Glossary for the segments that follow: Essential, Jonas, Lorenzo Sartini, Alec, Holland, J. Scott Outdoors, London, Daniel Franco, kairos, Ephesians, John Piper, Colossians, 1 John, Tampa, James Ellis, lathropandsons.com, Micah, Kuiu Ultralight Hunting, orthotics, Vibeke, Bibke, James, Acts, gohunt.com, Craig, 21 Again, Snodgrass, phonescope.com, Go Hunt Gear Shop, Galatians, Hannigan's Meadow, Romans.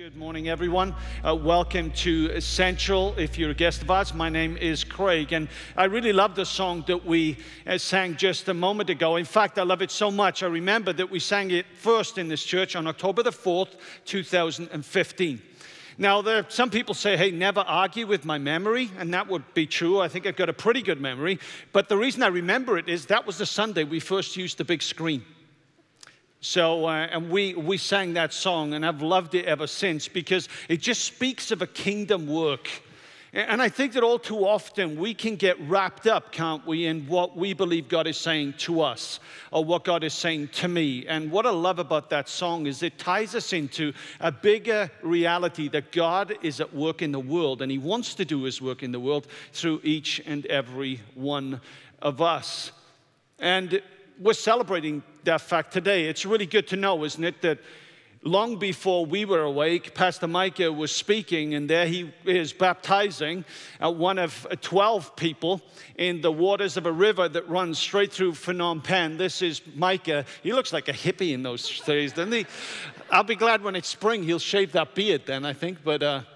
Good morning, everyone. Welcome to Essential. If you're a guest of ours, my name is Craig, and I really love the song that we sang just a moment ago. In fact, I love it so much, I remember that we sang it first in this church on October the 4th, 2015. Now, there are some people say, hey, never argue with my memory, and that would be true. I think I've got a pretty good memory, but the reason I remember it is that was the Sunday we first used the big screen. So, and we sang that song, and I've loved it ever since because it just speaks of a kingdom work. And I think that all too often we can get wrapped up, can't we, in what we believe God is saying to us or what God is saying to me. And what I love about that song is it ties us into a bigger reality that God is at work in the world, and He wants to do His work in the world through each and every one of us. And we're celebrating that fact today. It's really good to know, isn't it, that long before we were awake, Pastor Micah was speaking, and there he is baptizing one of 12 people in the waters of a river that runs straight through Phnom Penh. This is Micah. He looks like a hippie in those days, doesn't he? I'll be glad when it's spring. He'll shave that beard then, I think, but...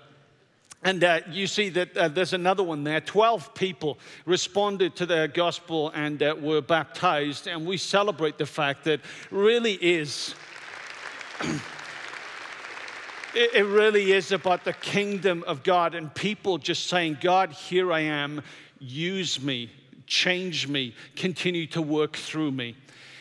And you see that there's another one there. 12 people responded to the gospel and were baptized. And we celebrate the fact that really is... It really is about the kingdom of God and people just saying, God, here I am. Use me. Change me. Continue to work through me.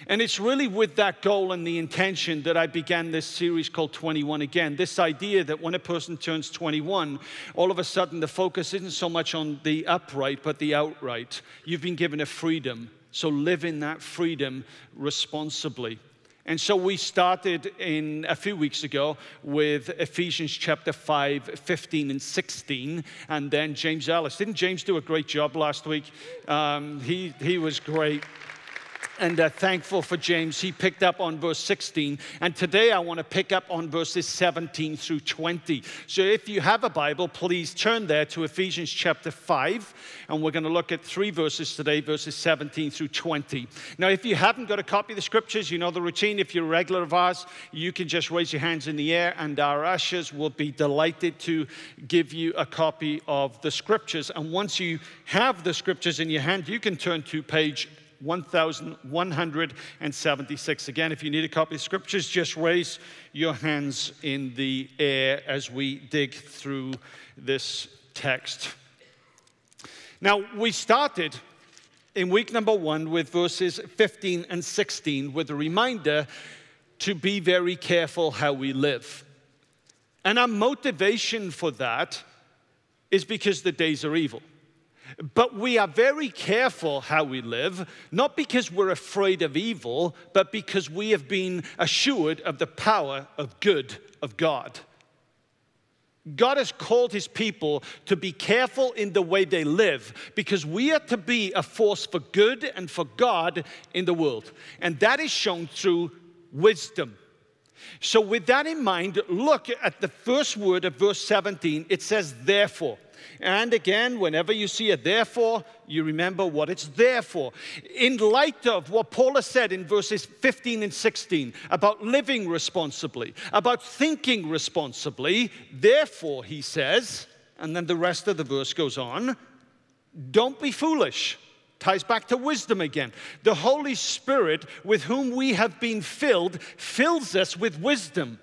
And it's really with that goal and the intention that I began this series called 21 Again. This idea that when a person turns 21, all of a sudden the focus isn't so much on the upright, but the outright. You've been given a freedom, so live in that freedom responsibly. And so we started in a few weeks ago with Ephesians chapter 5, 15 and 16, and then James Ellis. Didn't James do a great job last week? He was great. And thankful for James. He picked up on verse 16. And today I want to pick up on verses 17 through 20. So if you have a Bible, please turn there to Ephesians chapter 5. And we're going to look at three verses today, verses 17 through 20. Now, if you haven't got a copy of the scriptures, you know the routine. If you're a regular of ours, you can just raise your hands in the air, and our ushers will be delighted to give you a copy of the scriptures. And once you have the scriptures in your hand, you can turn to page 1176. Again, if you need a copy of scriptures, just raise your hands in the air as we dig through this text. Now, we started in week number 1 with verses 15 and 16 with a reminder to be very careful how we live. And our motivation for that is because the days are evil. But we are very careful how we live, not because we're afraid of evil, but because we have been assured of the power of good of God. God has called His people to be careful in the way they live, because we are to be a force for good and for God in the world. And that is shown through wisdom. So with that in mind, look at the first word of verse 17. It says, therefore. And again, whenever you see a therefore, you remember what it's there for. In light of what Paul has said in verses 15 and 16 about living responsibly, about thinking responsibly, therefore, he says, and then the rest of the verse goes on, don't be foolish. Ties back to wisdom again. The Holy Spirit, with whom we have been filled, fills us with wisdom.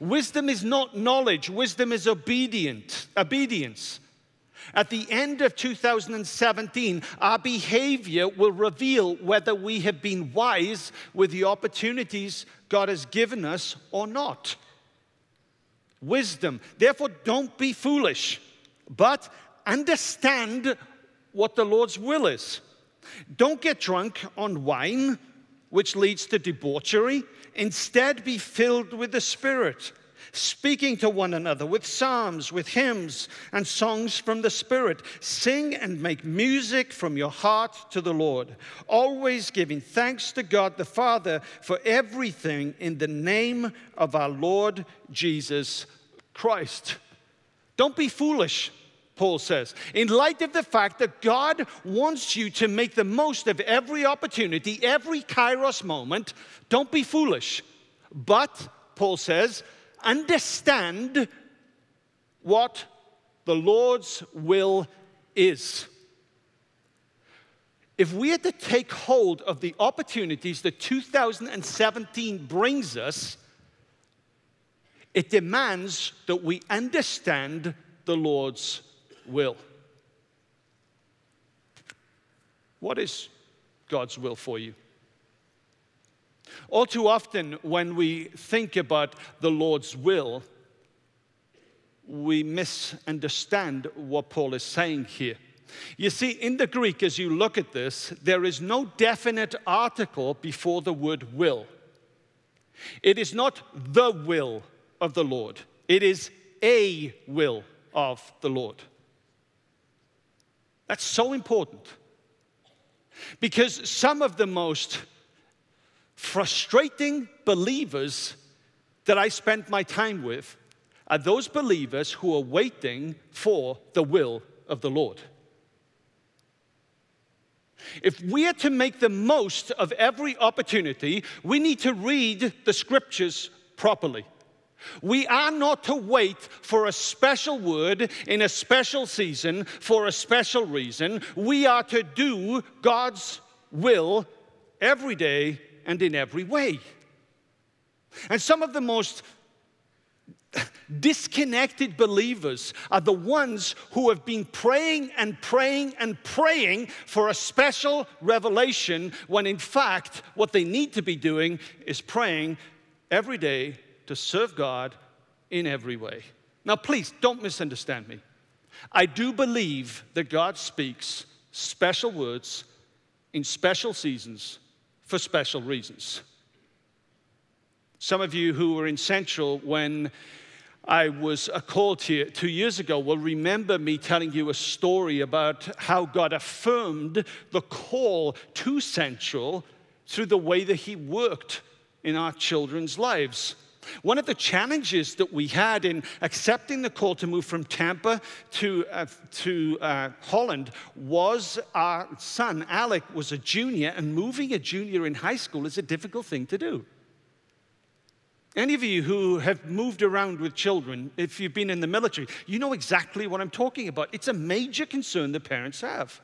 Wisdom is not knowledge. Wisdom is obedience. At the end of 2017, our behavior will reveal whether we have been wise with the opportunities God has given us or not. Wisdom. Therefore, don't be foolish, but understand what the Lord's will is. Don't get drunk on wine, which leads to debauchery. Instead, be filled with the Spirit, speaking to one another with psalms, with hymns, and songs from the Spirit. Sing and make music from your heart to the Lord, always giving thanks to God the Father for everything in the name of our Lord Jesus Christ. Don't be foolish, Paul says, in light of the fact that God wants you to make the most of every opportunity, every kairos moment. Don't be foolish, but, Paul says, understand what the Lord's will is. If we are to take hold of the opportunities that 2017 brings us, it demands that we understand the Lord's will. What is God's will for you? All too often, when we think about the Lord's will, we misunderstand what Paul is saying here. You see, in the Greek, as you look at this, there is no definite article before the word will. It is not the will of the Lord. It is a will of the Lord. That's so important. Because some of the most frustrating believers that I spent my time with are those believers who are waiting for the will of the Lord. If we are to make the most of every opportunity, we need to read the scriptures properly. We are not to wait for a special word in a special season for a special reason. We are to do God's will every day and in every way. And some of the most disconnected believers are the ones who have been praying for a special revelation, when in fact what they need to be doing is praying every day to serve God in every way. Now, please don't misunderstand me. I do believe that God speaks special words in special seasons for special reasons. Some of you who were in Central when I was called here 2 years ago will remember me telling you a story about how God affirmed the call to Central through the way that He worked in our children's lives. One of the challenges that we had in accepting the call to move from Tampa to Holland was our son, Alec, was a junior, and moving a junior in high school is a difficult thing to do. Any of you who have moved around with children, if you've been in the military, you know exactly what I'm talking about. It's a major concern that parents have.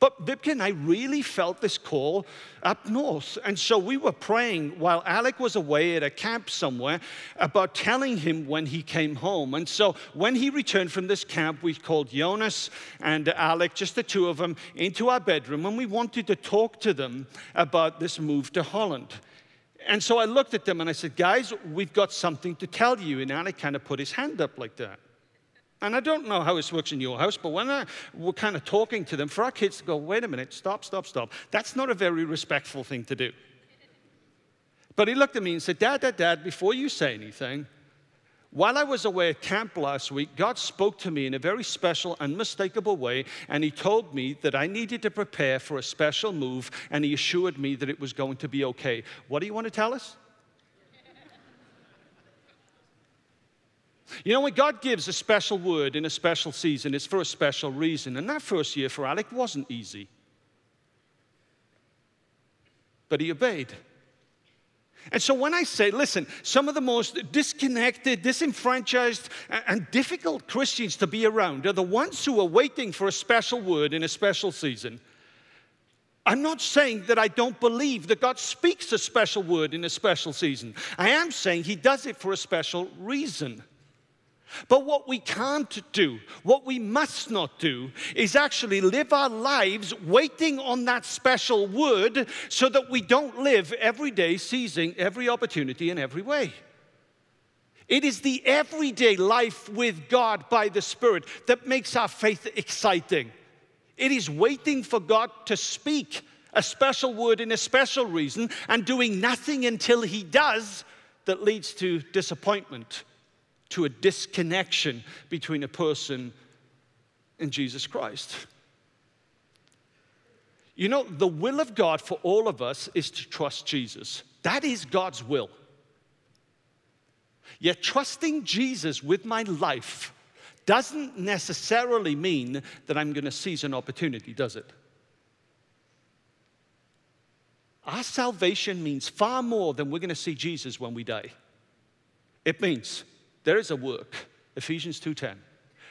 But Bibke and I really felt this call up north. And so we were praying while Alec was away at a camp somewhere about telling him when he came home. And so when he returned from this camp, we called Jonas and Alec, just the two of them, into our bedroom. And we wanted to talk to them about this move to Holland. And so I looked at them and I said, guys, we've got something to tell you. And Alec kind of put his hand up like that. And I don't know how this works in your house, but when we're kind of talking to them, for our kids to go, wait a minute, stop. That's not a very respectful thing to do. But he looked at me and said, Dad, before you say anything, while I was away at camp last week, God spoke to me in a very special, unmistakable way, and He told me that I needed to prepare for a special move, and He assured me that it was going to be okay. What do you want to tell us? You know, when God gives a special word in a special season, it's for a special reason. And that first year for Alec wasn't easy. But he obeyed. And so when I say, listen, some of the most disconnected, disenfranchised, and difficult Christians to be around are the ones who are waiting for a special word in a special season. I'm not saying that I don't believe that God speaks a special word in a special season. I am saying He does it for a special reason. But what we can't do, what we must not do, is actually live our lives waiting on that special word so that we don't live every day seizing every opportunity in every way. It is the everyday life with God by the Spirit that makes our faith exciting. It is waiting for God to speak a special word in a special reason and doing nothing until He does that leads to disappointment, to a disconnection between a person and Jesus Christ. You know, the will of God for all of us is to trust Jesus. That is God's will. Yet trusting Jesus with my life doesn't necessarily mean that I'm going to seize an opportunity, does it? Our salvation means far more than we're going to see Jesus when we die. It means there is a work, Ephesians 2:10,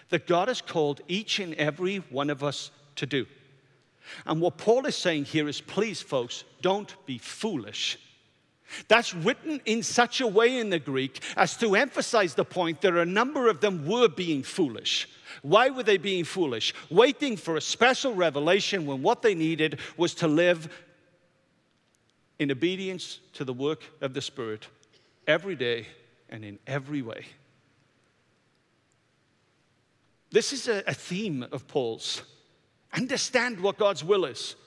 that God has called each and every one of us to do. And what Paul is saying here is, please, folks, don't be foolish. That's written in such a way in the Greek as to emphasize the point that a number of them were being foolish. Why were they being foolish? Waiting for a special revelation when what they needed was to live in obedience to the work of the Spirit every day and in every way. This is a theme of Paul's. Understand what God's will is.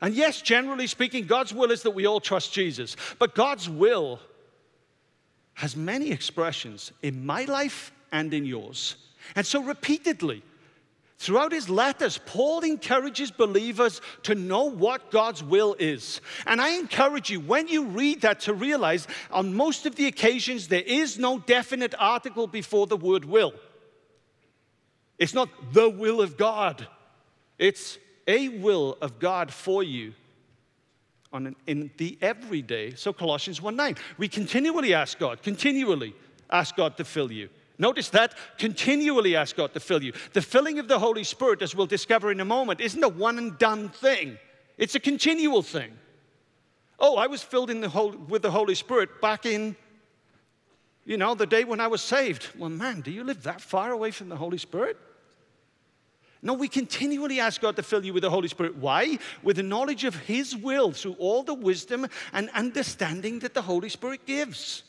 And yes, generally speaking, God's will is that we all trust Jesus. But God's will has many expressions in my life and in yours. And so repeatedly, throughout his letters, Paul encourages believers to know what God's will is. And I encourage you, when you read that, to realize on most of the occasions there is no definite article before the word will. It's not the will of God. It's a will of God for you in the everyday. So Colossians 1:9, we continually ask God to fill you. Notice that, continually ask God to fill you. The filling of the Holy Spirit, as we'll discover in a moment, isn't a one and done thing. It's a continual thing. Oh, I was filled with the Holy Spirit back in, the day when I was saved. Well, man, do you live that far away from the Holy Spirit? No, we continually ask God to fill you with the Holy Spirit. Why? With the knowledge of His will through all the wisdom and understanding that the Holy Spirit gives.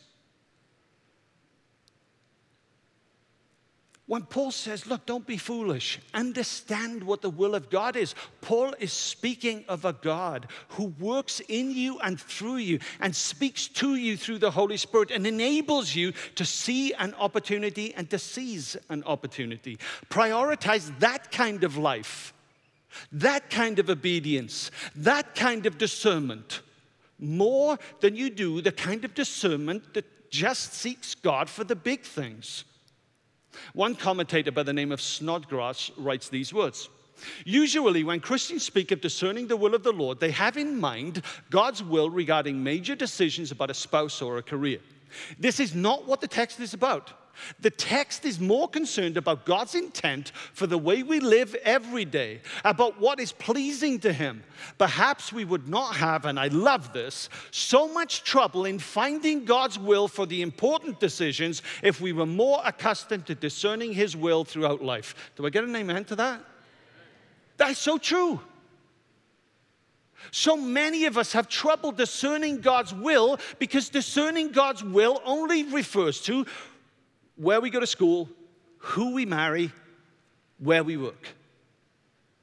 When Paul says, look, don't be foolish, understand what the will of God is, Paul is speaking of a God who works in you and through you and speaks to you through the Holy Spirit and enables you to see an opportunity and to seize an opportunity. Prioritize that kind of life, that kind of obedience, that kind of discernment, more than you do the kind of discernment that just seeks God for the big things. One commentator by the name of Snodgrass writes these words. Usually when Christians speak of discerning the will of the Lord, they have in mind God's will regarding major decisions about a spouse or a career. This is not what the text is about. The text is more concerned about God's intent for the way we live every day, about what is pleasing to Him. Perhaps we would not have, and I love this, so much trouble in finding God's will for the important decisions if we were more accustomed to discerning His will throughout life. Do I get an amen to that? That's so true. So many of us have trouble discerning God's will because discerning God's will only refers to where we go to school, who we marry, where we work.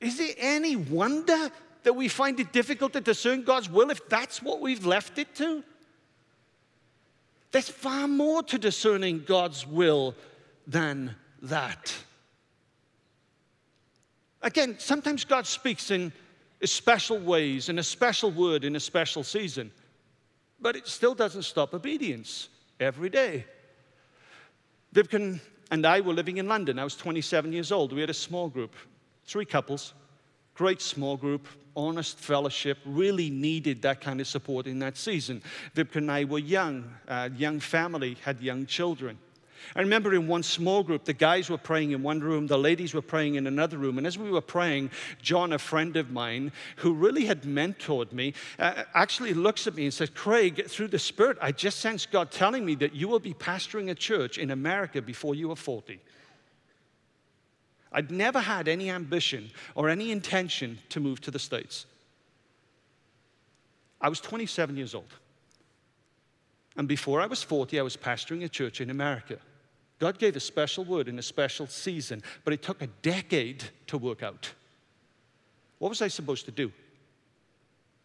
Is it any wonder that we find it difficult to discern God's will if that's what we've left it to? There's far more to discerning God's will than that. Again, sometimes God speaks in special ways, in a special word, in a special season, but it still doesn't stop obedience every day. Vibeke and I were living in London. I was 27 years old. We had a small group, 3 couples, great small group, honest fellowship, really needed that kind of support in that season. Vibeke and I were young, young family, had young children. I remember in one small group, the guys were praying in one room, the ladies were praying in another room, and as we were praying, John, a friend of mine, who really had mentored me, actually looks at me and says, Craig, through the Spirit, I just sense God telling me that you will be pastoring a church in America before you are 40. I'd never had any ambition or any intention to move to the States. I was 27 years old. And before I was 40, I was pastoring a church in America. God gave a special word in a special season, but it took a decade to work out. What was I supposed to do?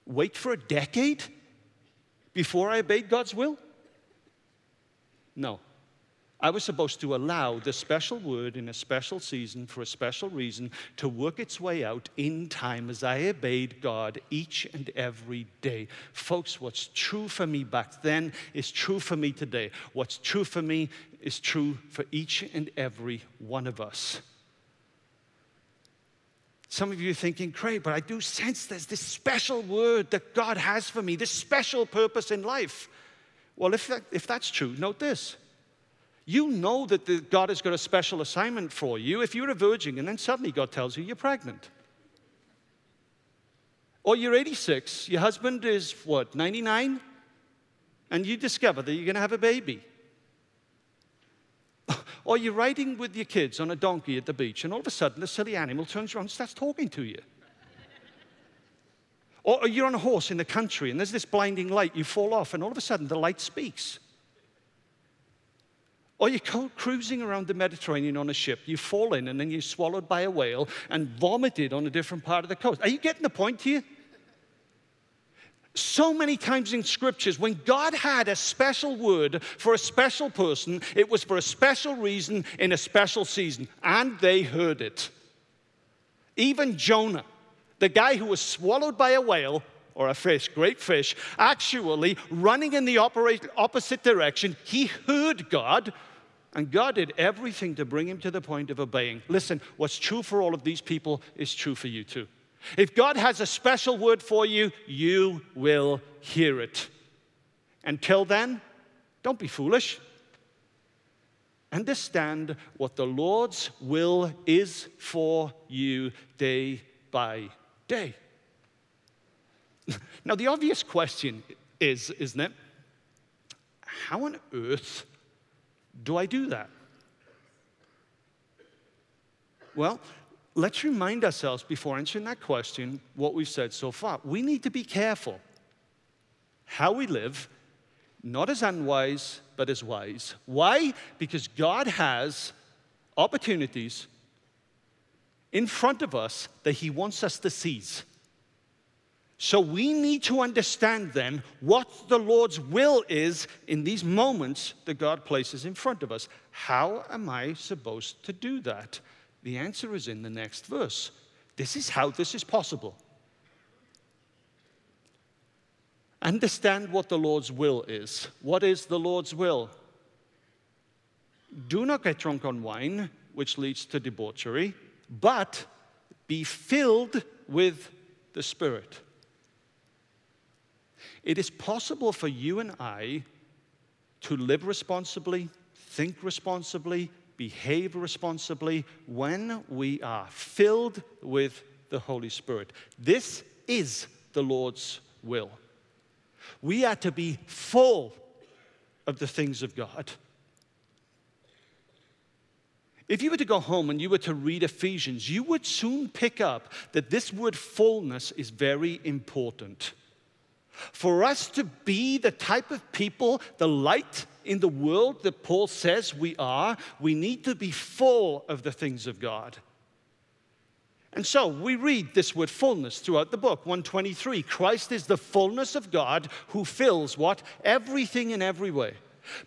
Wait for a decade before I obeyed God's will? No. I was supposed to allow the special word in a special season for a special reason to work its way out in time as I obeyed God each and every day. Folks, what's true for me back then is true for me today. What's true for me is true for each and every one of us. Some of you are thinking, Craig, but I do sense there's this special word that God has for me, this special purpose in life. Well, if that's true, note this. You know that God has got a special assignment for you if you're a virgin and then suddenly God tells you you're pregnant. Or you're 86, your husband is, 99? And you discover that you're going to have a baby. Or you're riding with your kids on a donkey at the beach and all of a sudden the silly animal turns around and starts talking to you. Or you're on a horse in the country and there's this blinding light, you fall off and all of a sudden the light speaks. Or you're cruising around the Mediterranean on a ship, you fall in and then you're swallowed by a whale and vomited on a different part of the coast. Are you getting the point here? So many times in scriptures, when God had a special word for a special person, it was for a special reason in a special season, and they heard it. Even Jonah, the guy who was swallowed by a whale, or a fish, great fish, actually running in the opposite direction, he heard God, and God did everything to bring him to the point of obeying. Listen, what's true for all of these people is true for you too. If God has a special word for you, you will hear it. Until then, don't be foolish. Understand what the Lord's will is for you day by day. Now, the obvious question is, isn't it, how on earth do I do that? Well, let's remind ourselves before answering that question what we've said so far. We need to be careful how we live, not as unwise, but as wise. Why? Because God has opportunities in front of us that He wants us to seize. So we need to understand then what the Lord's will is in these moments that God places in front of us. How am I supposed to do that? The answer is in the next verse. This is how this is possible. Understand what the Lord's will is. What is the Lord's will? Do not get drunk on wine, which leads to debauchery, but be filled with the Spirit. It is possible for you and I to live responsibly, think responsibly, behave responsibly when we are filled with the Holy Spirit. This is the Lord's will. We are to be full of the things of God. If you were to go home and you were to read Ephesians, you would soon pick up that this word fullness is very important. For us to be the type of people, the light in the world that Paul says we are, we need to be full of the things of God. And so we read this word fullness throughout the book, 123. Christ is the fullness of God who fills what? Everything in every way.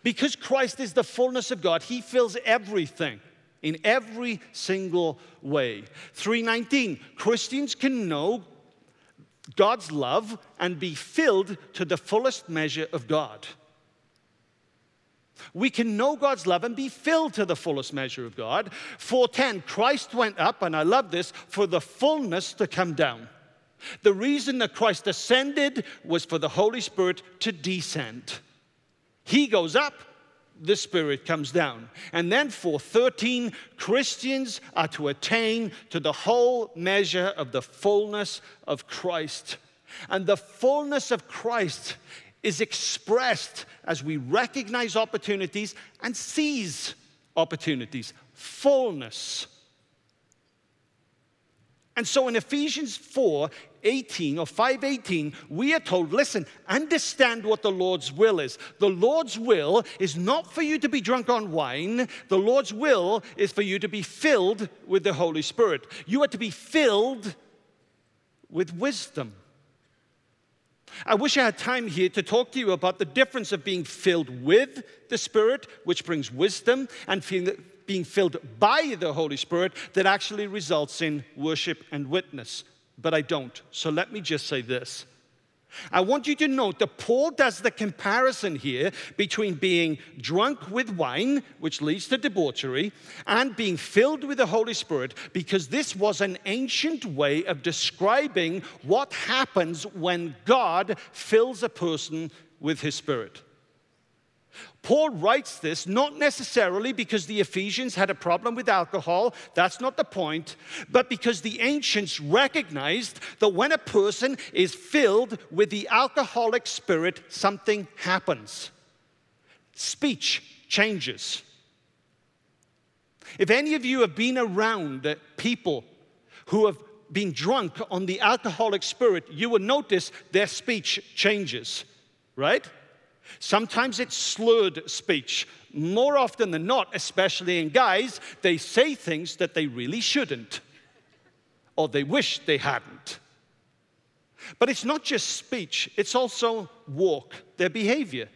Because Christ is the fullness of God, He fills everything. In every single way. 3:19, Christians can know God's love and be filled to the fullest measure of God. We can know God's love and be filled to the fullest measure of God. 4:10, Christ went up, and I love this, for the fullness to come down. The reason that Christ ascended was for the Holy Spirit to descend. He goes up, the Spirit comes down. And then 4:13, Christians are to attain to the whole measure of the fullness of Christ. And the fullness of Christ is expressed as we recognize opportunities and seize opportunities. Fullness. And so in Ephesians 4:18 or 5:18, we are told, listen, understand what the Lord's will is. The Lord's will is not for you to be drunk on wine. The Lord's will is for you to be filled with the Holy Spirit. You are to be filled with wisdom. I wish I had time here to talk to you about the difference of being filled with the Spirit, which brings wisdom, and being filled by the Holy Spirit that actually results in worship and witness. But I don't. So let me just say this. I want you to note that Paul does the comparison here between being drunk with wine, which leads to debauchery, and being filled with the Holy Spirit, because this was an ancient way of describing what happens when God fills a person with His Spirit. Paul writes this not necessarily because the Ephesians had a problem with alcohol, that's not the point, but because the ancients recognized that when a person is filled with the alcoholic spirit, something happens. Speech changes. If any of you have been around people who have been drunk on the alcoholic spirit, you will notice their speech changes, right? Sometimes it's slurred speech. More often than not, especially in guys, they say things that they really shouldn't, or they wish they hadn't. But it's not just speech, it's also walk, their behavior.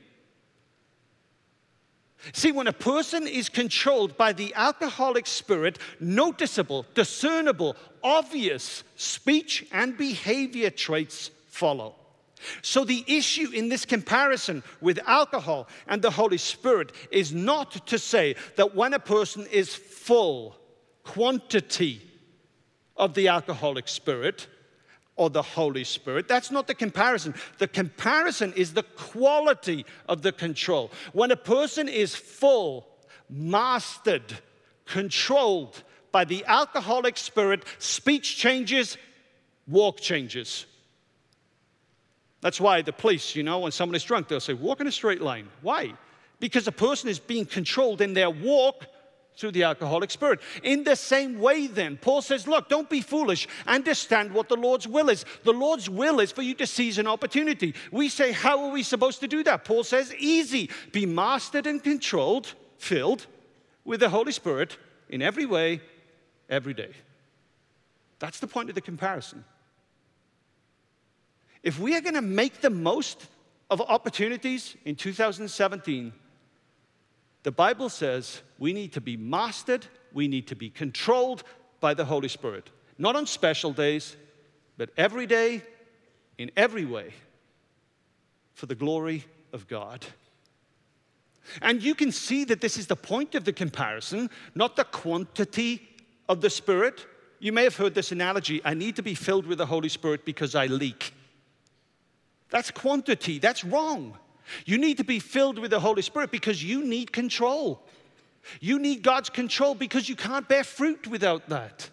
See, when a person is controlled by the alcoholic spirit, noticeable, discernible, obvious speech and behavior traits follow. So the issue in this comparison with alcohol and the Holy Spirit is not to say that when a person is full quantity of the alcoholic spirit or the Holy Spirit, that's not the comparison. The comparison is the quality of the control. When a person is full, mastered, controlled by the alcoholic spirit, speech changes, walk changes. That's why the police, you know, when someone is drunk, they'll say, walk in a straight line. Why? Because a person is being controlled in their walk through the alcoholic spirit. In the same way then, Paul says, look, don't be foolish. Understand what the Lord's will is. The Lord's will is for you to seize an opportunity. We say, how are we supposed to do that? Paul says, easy. Be mastered and controlled, filled with the Holy Spirit in every way, every day. That's the point of the comparison. If we are going to make the most of opportunities in 2017, the Bible says we need to be mastered, we need to be controlled by the Holy Spirit. Not on special days, but every day, in every way, for the glory of God. And you can see that this is the point of the comparison, not the quantity of the Spirit. You may have heard this analogy, I need to be filled with the Holy Spirit because I leak. That's quantity. That's wrong. You need to be filled with the Holy Spirit because you need control. You need God's control because you can't bear fruit without that.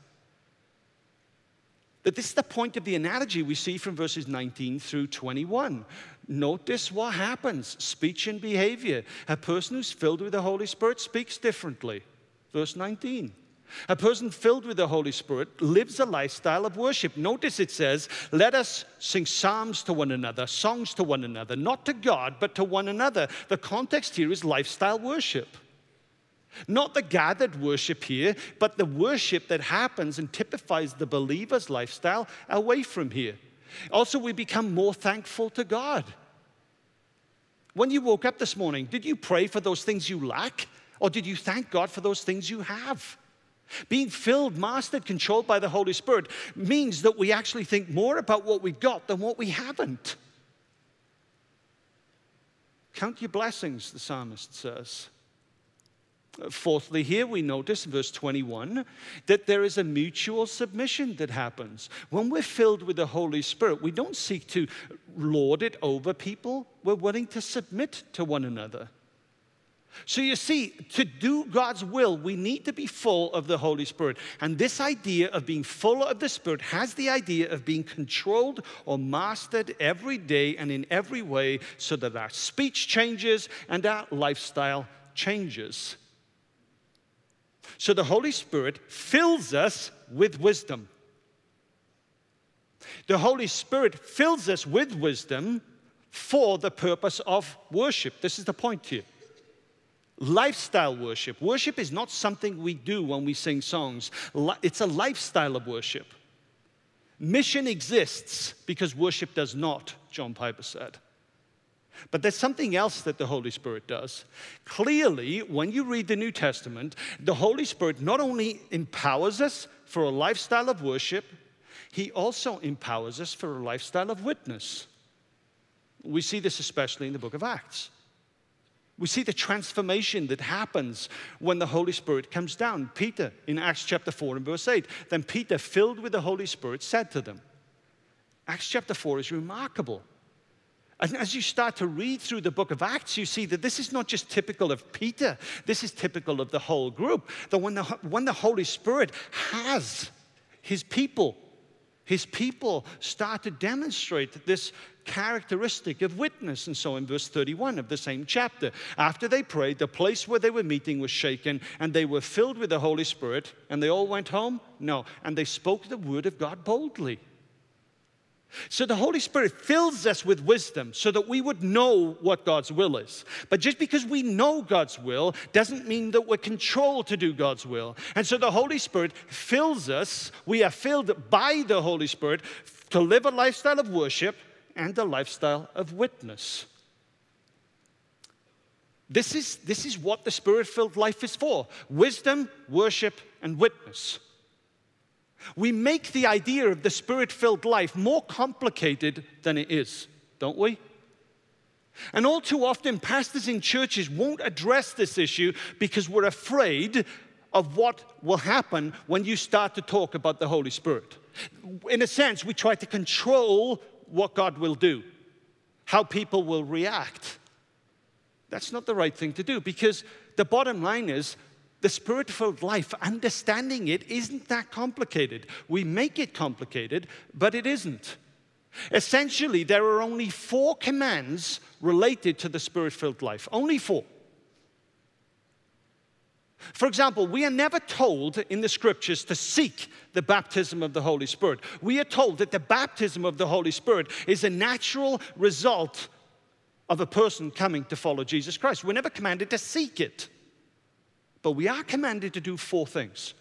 But this is the point of the analogy we see from verses 19 through 21. Notice what happens. Speech and behavior. A person who's filled with the Holy Spirit speaks differently. Verse 19. A person filled with the Holy Spirit lives a lifestyle of worship. Notice it says, let us sing psalms to one another, songs to one another, not to God, but to one another. The context here is lifestyle worship. Not the gathered worship here, but the worship that happens and typifies the believer's lifestyle away from here. Also, we become more thankful to God. When you woke up this morning, did you pray for those things you lack, or did you thank God for those things you have? Being filled, mastered, controlled by the Holy Spirit means that we actually think more about what we've got than what we haven't. Count your blessings, the psalmist says. Fourthly, here we notice in verse 21 that there is a mutual submission that happens. When we're filled with the Holy Spirit, we don't seek to lord it over people. We're willing to submit to one another. So you see, to do God's will, we need to be full of the Holy Spirit. And this idea of being full of the Spirit has the idea of being controlled or mastered every day and in every way so that our speech changes and our lifestyle changes. So the Holy Spirit fills us with wisdom. The Holy Spirit fills us with wisdom for the purpose of worship. This is the point here. Lifestyle worship. Worship is not something we do when we sing songs. It's a lifestyle of worship. Mission exists because worship does not, John Piper said. But there's something else that the Holy Spirit does. Clearly, when you read the New Testament, the Holy Spirit not only empowers us for a lifestyle of worship, he also empowers us for a lifestyle of witness. We see this especially in the book of Acts. We see the transformation that happens when the Holy Spirit comes down. Peter, in Acts chapter 4 and verse 8, then Peter, filled with the Holy Spirit, said to them. Acts chapter 4 is remarkable. And as you start to read through the book of Acts, you see that this is not just typical of Peter. This is typical of the whole group. That when the Holy Spirit has his people start to demonstrate this characteristic of witness. And so in verse 31 of the same chapter, after they prayed, the place where they were meeting was shaken, and they were filled with the Holy Spirit. And they all went home? No. And they spoke the word of God boldly. So the Holy Spirit fills us with wisdom so that we would know what God's will is. But just because we know God's will doesn't mean that we're controlled to do God's will. And so the Holy Spirit fills us. We are filled by the Holy Spirit to live a lifestyle of worship and a lifestyle of witness. This is what the Spirit-filled life is for: wisdom, worship, and witness. We make the idea of the Spirit-filled life more complicated than it is, don't we? And all too often, pastors in churches won't address this issue because we're afraid of what will happen when you start to talk about the Holy Spirit. In a sense, we try to control what God will do, how people will react. That's not the right thing to do, because the bottom line is, the Spirit-filled life, understanding it, isn't that complicated. We make it complicated, but it isn't. Essentially, there are only 4 commands related to the Spirit-filled life. Only 4. For example, we are never told in the Scriptures to seek the baptism of the Holy Spirit. We are told that the baptism of the Holy Spirit is a natural result of a person coming to follow Jesus Christ. We're never commanded to seek it. But we are commanded to do 4 things.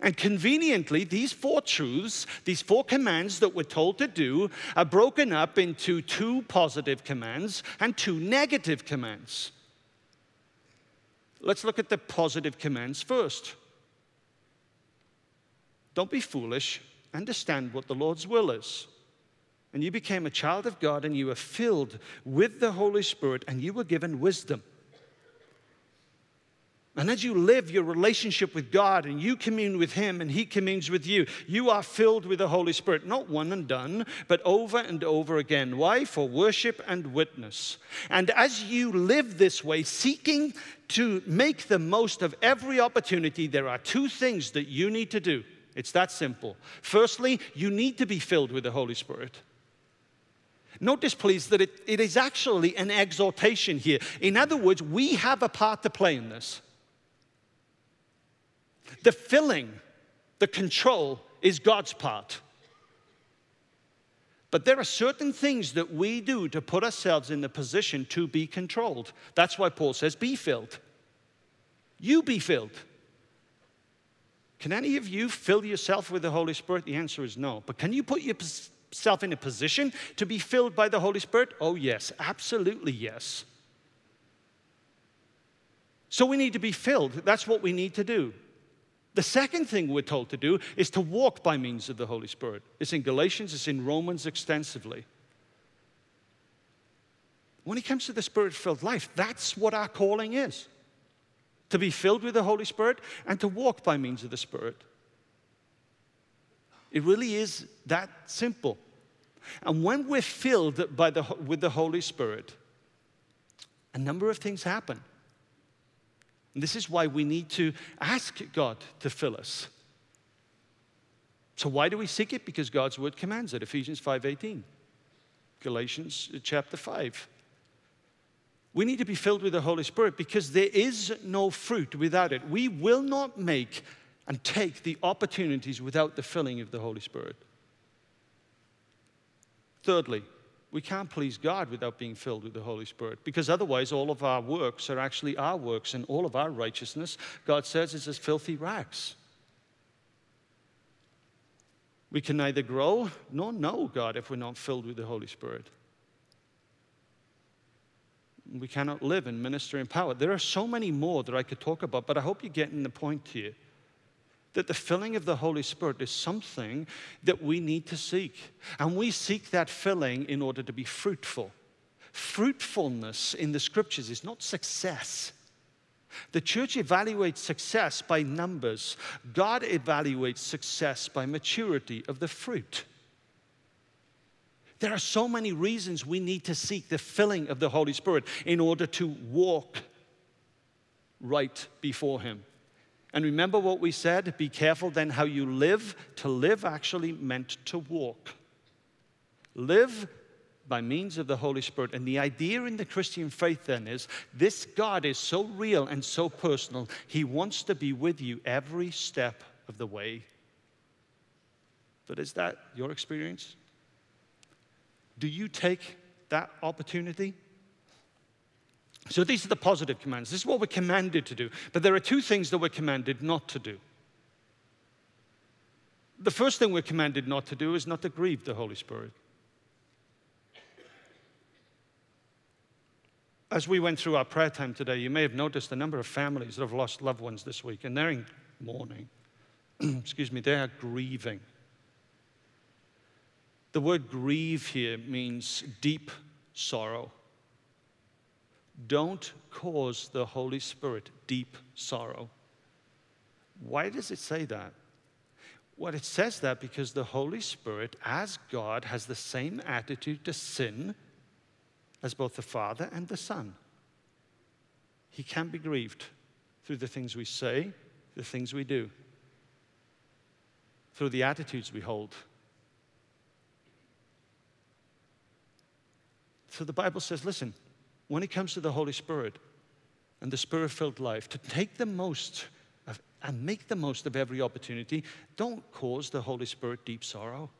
And conveniently, these 4 truths, these 4 commands that we're told to do, are broken up into 2 positive commands and 2 negative commands. Let's look at the positive commands first. Don't be foolish. Understand what the Lord's will is. And you became a child of God, and you were filled with the Holy Spirit, and you were given wisdom. And as you live your relationship with God and you commune with Him and He communes with you, you are filled with the Holy Spirit, not one and done, but over and over again. Why? For worship and witness. And as you live this way, seeking to make the most of every opportunity, there are 2 things that you need to do. It's that simple. Firstly, you need to be filled with the Holy Spirit. Notice, please, that it is actually an exhortation here. In other words, we have a part to play in this. The filling, the control, is God's part. But there are certain things that we do to put ourselves in the position to be controlled. That's why Paul says, be filled. You be filled. Can any of you fill yourself with the Holy Spirit? The answer is no. But can you put yourself in a position to be filled by the Holy Spirit? Oh, yes. Absolutely yes. So we need to be filled. That's what we need to do. The second thing we're told to do is to walk by means of the Holy Spirit. It's in Galatians, it's in Romans extensively. When it comes to the Spirit-filled life, that's what our calling is. To be filled with the Holy Spirit and to walk by means of the Spirit. It really is that simple. And when we're filled with the Holy Spirit, a number of things happen. And this is why we need to ask God to fill us. So why do we seek it? Because God's word commands it. Ephesians 5:18, Galatians chapter 5. We need to be filled with the Holy Spirit because there is no fruit without it. We will not make and take the opportunities without the filling of the Holy Spirit. Thirdly, we can't please God without being filled with the Holy Spirit, because otherwise all of our works are actually our works, and all of our righteousness, God says, is as filthy rags. We can neither grow nor know God if we're not filled with the Holy Spirit. We cannot live in ministry and power. There are so many more that I could talk about, but I hope you're getting the point here, that the filling of the Holy Spirit is something that we need to seek. And we seek that filling in order to be fruitful. Fruitfulness in the Scriptures is not success. The church evaluates success by numbers. God evaluates success by maturity of the fruit. There are so many reasons we need to seek the filling of the Holy Spirit in order to walk right before Him. And remember what we said, be careful then how you live. To live actually meant to walk. Live by means of the Holy Spirit. And the idea in the Christian faith then is, this God is so real and so personal, He wants to be with you every step of the way. But is that your experience? Do you take that opportunity? So these are the positive commands. This is what we're commanded to do. But there are two things that we're commanded not to do. The first thing we're commanded not to do is not to grieve the Holy Spirit. As we went through our prayer time today, you may have noticed a number of families that have lost loved ones this week, and they're in mourning. They are grieving. The word grieve here means deep sorrow. Don't cause the Holy Spirit deep sorrow. Why does it say that? Well, it says that because the Holy Spirit, as God, has the same attitude to sin as both the Father and the Son. He can be grieved through the things we say, the things we do, through the attitudes we hold. So the Bible says, listen, when it comes to the Holy Spirit and the Spirit-filled life, to take the most of and make the most of every opportunity, don't cause the Holy Spirit deep sorrow.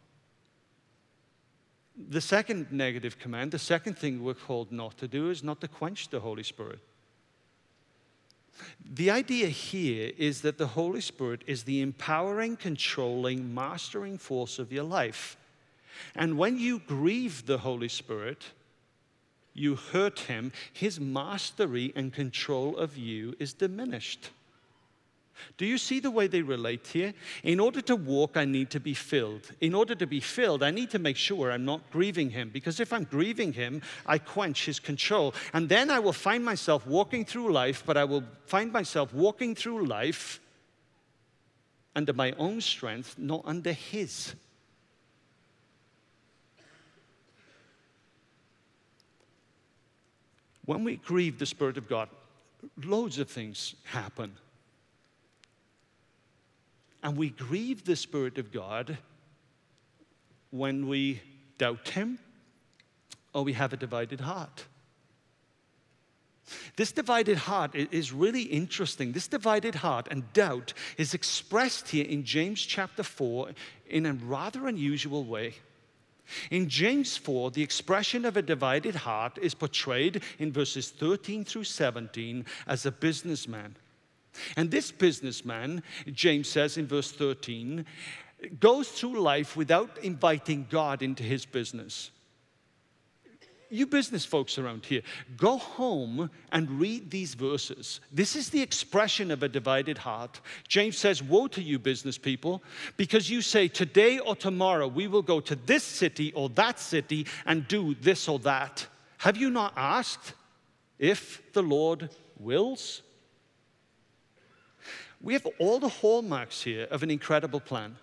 The second negative command, the second thing we're called not to do is not to quench the Holy Spirit. The idea here is that the Holy Spirit is the empowering, controlling, mastering force of your life. And when you grieve the Holy Spirit, you hurt Him, His mastery and control of you is diminished. Do you see the way they relate here? In order to walk, I need to be filled. In order to be filled, I need to make sure I'm not grieving Him, because if I'm grieving Him, I quench His control. And then I will find myself walking through life, but I will find myself walking through life under my own strength, not under His. When we grieve the Spirit of God, loads of things happen. And we grieve the Spirit of God when we doubt Him or we have a divided heart. This divided heart is really interesting. This divided heart and doubt is expressed here in James chapter 4 in a rather unusual way. In James 4, the expression of a divided heart is portrayed in verses 13 through 17 as a businessman. And this businessman, James says in verse 13, goes through life without inviting God into his business. You business folks around here, go home and read these verses. This is the expression of a divided heart. James says, woe to you, business people, because you say, today or tomorrow we will go to this city or that city and do this or that. Have you not asked if the Lord wills? We have all the hallmarks here of an incredible plan.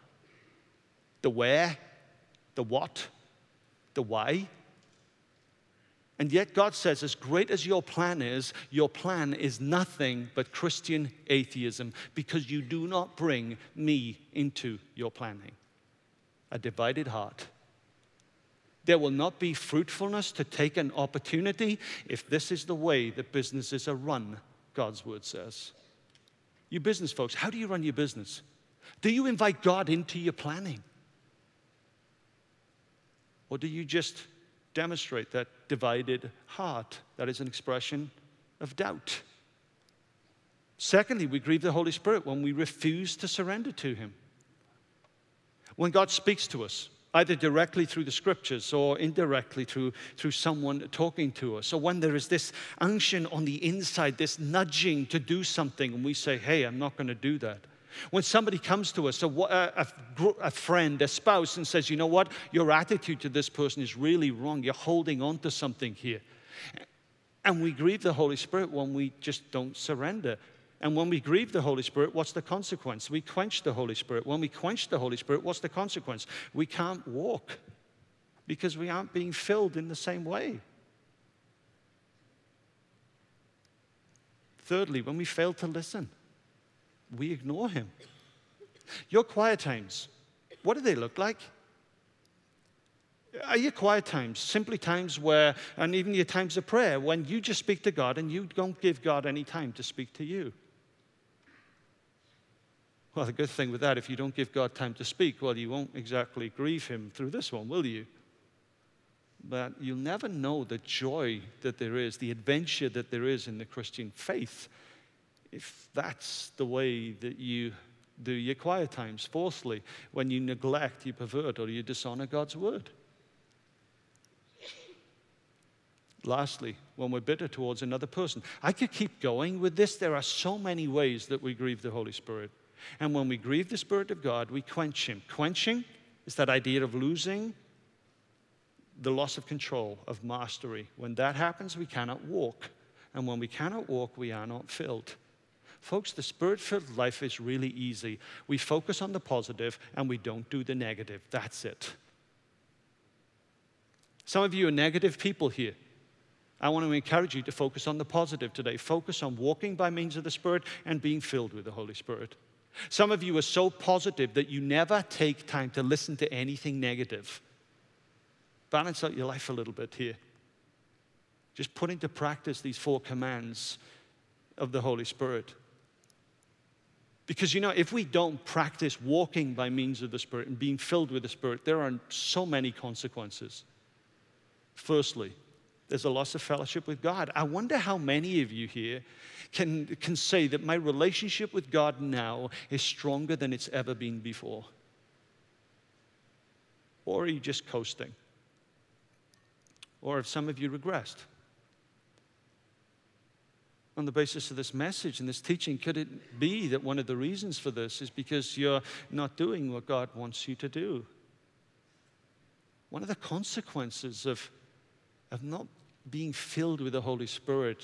The where, the what, the why. And yet God says, as great as your plan is nothing but Christian atheism, because you do not bring me into your planning. A divided heart. There will not be fruitfulness to take an opportunity if this is the way that businesses are run, God's word says. You business folks, how do you run your business? Do you invite God into your planning? Or do you just demonstrate that divided heart that is an expression of doubt? Secondly, we grieve the Holy Spirit when we refuse to surrender to Him. When God speaks to us, either directly through the Scriptures or indirectly through someone talking to us, or when there is this unction on the inside, this nudging to do something, and we say, hey, I'm not going to do that. When somebody comes to us, a friend, a spouse, and says, you know what, your attitude to this person is really wrong. You're holding on to something here. And we grieve the Holy Spirit when we just don't surrender. And when we grieve the Holy Spirit, what's the consequence? We quench the Holy Spirit. When we quench the Holy Spirit, what's the consequence? We can't walk. because we aren't being filled in the same way. Thirdly, when we fail to listen, we ignore him. Your quiet times, what do they look like? Are your quiet times simply times where, and even your times of prayer, when you just speak to God and you don't give God any time to speak to you? Well, the good thing with that, if you don't give God time to speak, well, you won't exactly grieve him through this one, will you? But you'll never know the joy that there is, the adventure that there is in the Christian faith, if that's the way that you do your quiet times. Fourthly, when you neglect, you pervert, or you dishonor God's word. Lastly, when we're bitter towards another person. I could keep going with this. There are so many ways that we grieve the Holy Spirit. And when we grieve the Spirit of God, we quench him. Quenching is that idea of losing the loss of control, of mastery. When that happens, we cannot walk. And when we cannot walk, we are not filled. Folks, the Spirit-filled life is really easy. We focus on the positive and we don't do the negative. That's it. Some of you are negative people here. I want to encourage you to focus on the positive today. Focus on walking by means of the Spirit and being filled with the Holy Spirit. Some of you are so positive that you never take time to listen to anything negative. Balance out your life a little bit here. Just put into practice these four commands of the Holy Spirit. Because, you know, if we don't practice walking by means of the Spirit and being filled with the Spirit, there are so many consequences. Firstly, there's a loss of fellowship with God. I wonder how many of you here can say that my relationship with God now is stronger than it's ever been before. Or are you just coasting? Or have some of you regressed? On the basis of this message and this teaching, could it be that one of the reasons for this is because you're not doing what God wants you to do? One of the consequences of not being filled with the Holy Spirit,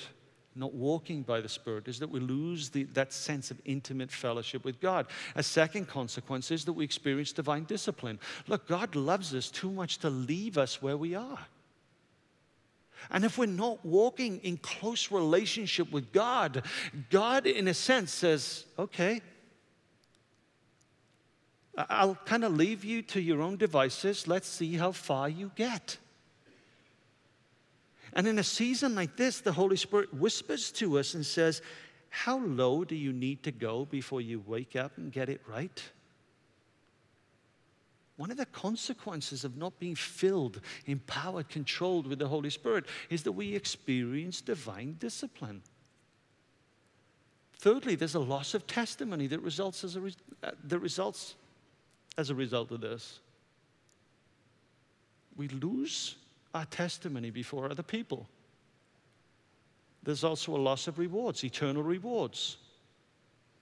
not walking by the Spirit, is that we lose that sense of intimate fellowship with God. A second consequence is that we experience divine discipline. Look, God loves us too much to leave us where we are. And if we're not walking in close relationship with God, God, in a sense, says, okay, I'll kind of leave you to your own devices. Let's see how far you get. And in a season like this, the Holy Spirit whispers to us and says, how low do you need to go before you wake up and get it right? One of the consequences of not being filled, empowered, controlled with the Holy Spirit is that we experience divine discipline. Thirdly, there's a loss of testimony that results as a result of this. We lose our testimony before other people. There's also a loss of rewards, eternal rewards.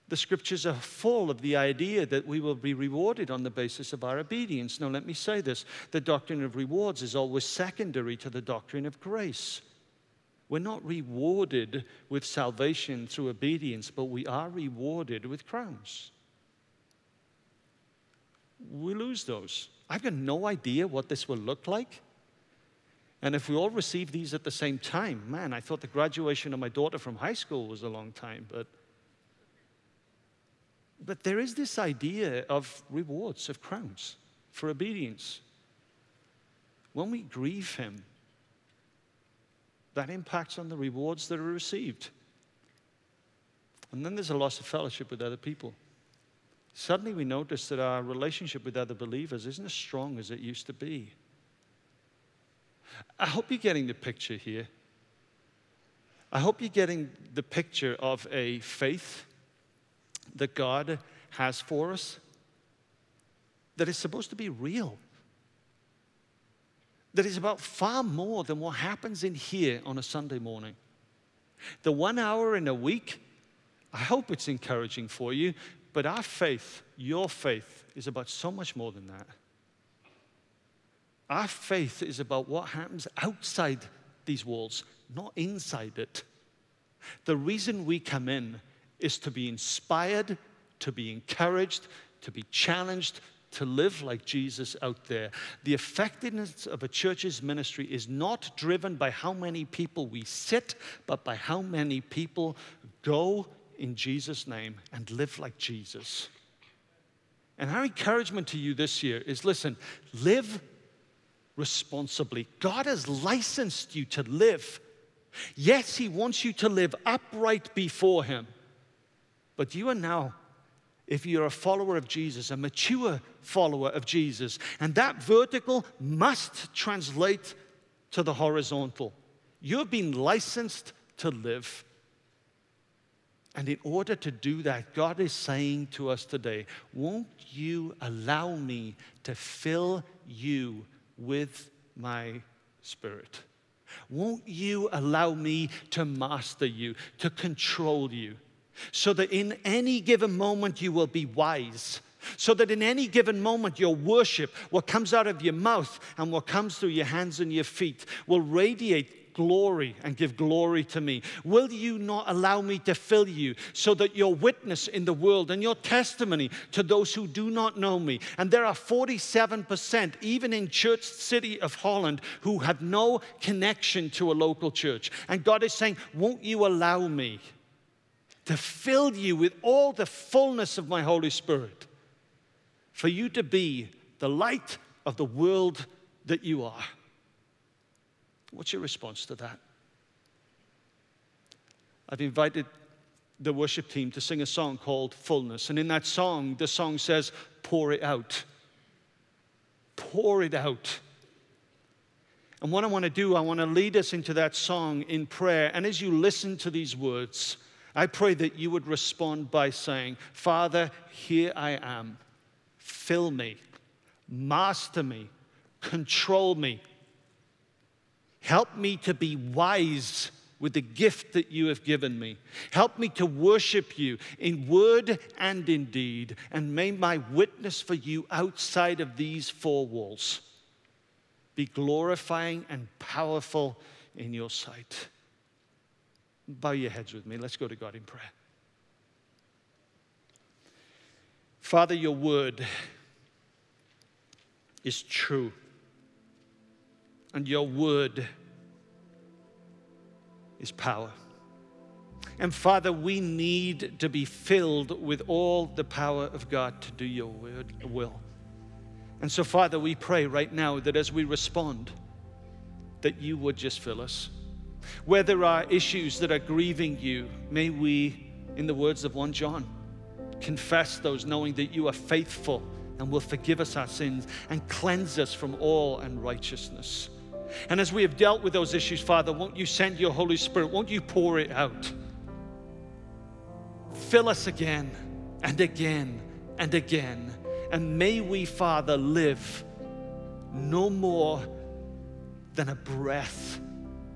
The scriptures are full of the idea that we will be rewarded on the basis of our obedience. Now, let me say this. The doctrine of rewards is always secondary to the doctrine of grace. We're not rewarded with salvation through obedience, but we are rewarded with crowns. We lose those. I've got no idea what this will look like. And if we all receive these at the same time, man, I thought the graduation of my daughter from high school was a long time, But there is this idea of rewards, of crowns for obedience. When we grieve him, that impacts on the rewards that are received. And then there's a loss of fellowship with other people. Suddenly we notice that our relationship with other believers isn't as strong as it used to be. I hope you're getting the picture here. I hope you're getting the picture of a faith that God has for us, that is supposed to be real, that is about far more than what happens in here on a Sunday morning. The 1 hour in a week, I hope it's encouraging for you, but our faith, your faith, is about so much more than that. Our faith is about what happens outside these walls, not inside it. The reason we come in is to be inspired, to be encouraged, to be challenged, to live like Jesus out there. The effectiveness of a church's ministry is not driven by how many people we sit, but by how many people go in Jesus' name and live like Jesus. And our encouragement to you this year is, listen, live responsibly. God has licensed you to live. Yes, he wants you to live upright before him. But you are now, if you're a follower of Jesus, a mature follower of Jesus, and that vertical must translate to the horizontal. You've been licensed to live. And in order to do that, God is saying to us today, won't you allow me to fill you with my spirit? Won't you allow me to master you, to control you, so that in any given moment you will be wise, so that in any given moment your worship, what comes out of your mouth and what comes through your hands and your feet, will radiate glory and give glory to me. Will you not allow me to fill you so that your witness in the world and your testimony to those who do not know me? And there are 47%, even in church city of Holland, who have no connection to a local church. And God is saying, won't you allow me to fill you with all the fullness of my Holy Spirit, for you to be the light of the world that you are? What's your response to that? I've invited the worship team to sing a song called Fullness. And in that song, the song says, pour it out. Pour it out. And what I want to do, I want to lead us into that song in prayer. And as you listen to these words, I pray that you would respond by saying, Father, here I am. Fill me. Master me. Control me. Help me to be wise with the gift that you have given me. Help me to worship you in word and in deed, and may my witness for you outside of these four walls be glorifying and powerful in your sight. Bow your heads with me. Let's go to God in prayer. Father, your word is true. And your word is power. And Father, we need to be filled with all the power of God to do your will. And so, Father, we pray right now that as we respond, that you would just fill us. Where there are issues that are grieving you, may we, in the words of 1 John, confess those, knowing that you are faithful and will forgive us our sins and cleanse us from all unrighteousness. And as we have dealt with those issues, Father, won't you send your Holy Spirit? Won't you pour it out? Fill us again and again and again. And may we, Father, live no more than a breath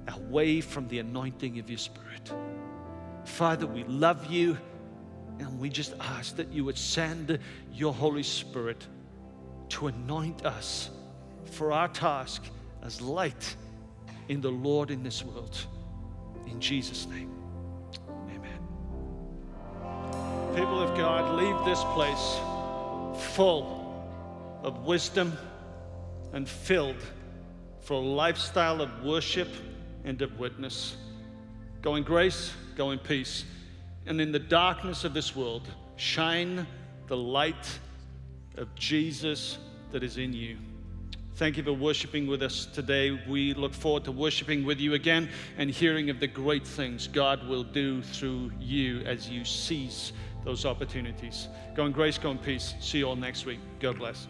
away from the anointing of your Spirit. Father, we love you, and we just ask that you would send your Holy Spirit to anoint us for our task as light in the Lord in this world. In Jesus' name, amen. People of God, leave this place full of wisdom and filled for a lifestyle of worship and of witness. Go in grace, go in peace. And in the darkness of this world, shine the light of Jesus that is in you. Thank you for worshiping with us today. We look forward to worshiping with you again and hearing of the great things God will do through you as you seize those opportunities. Go in grace, go in peace. See you all next week. God bless.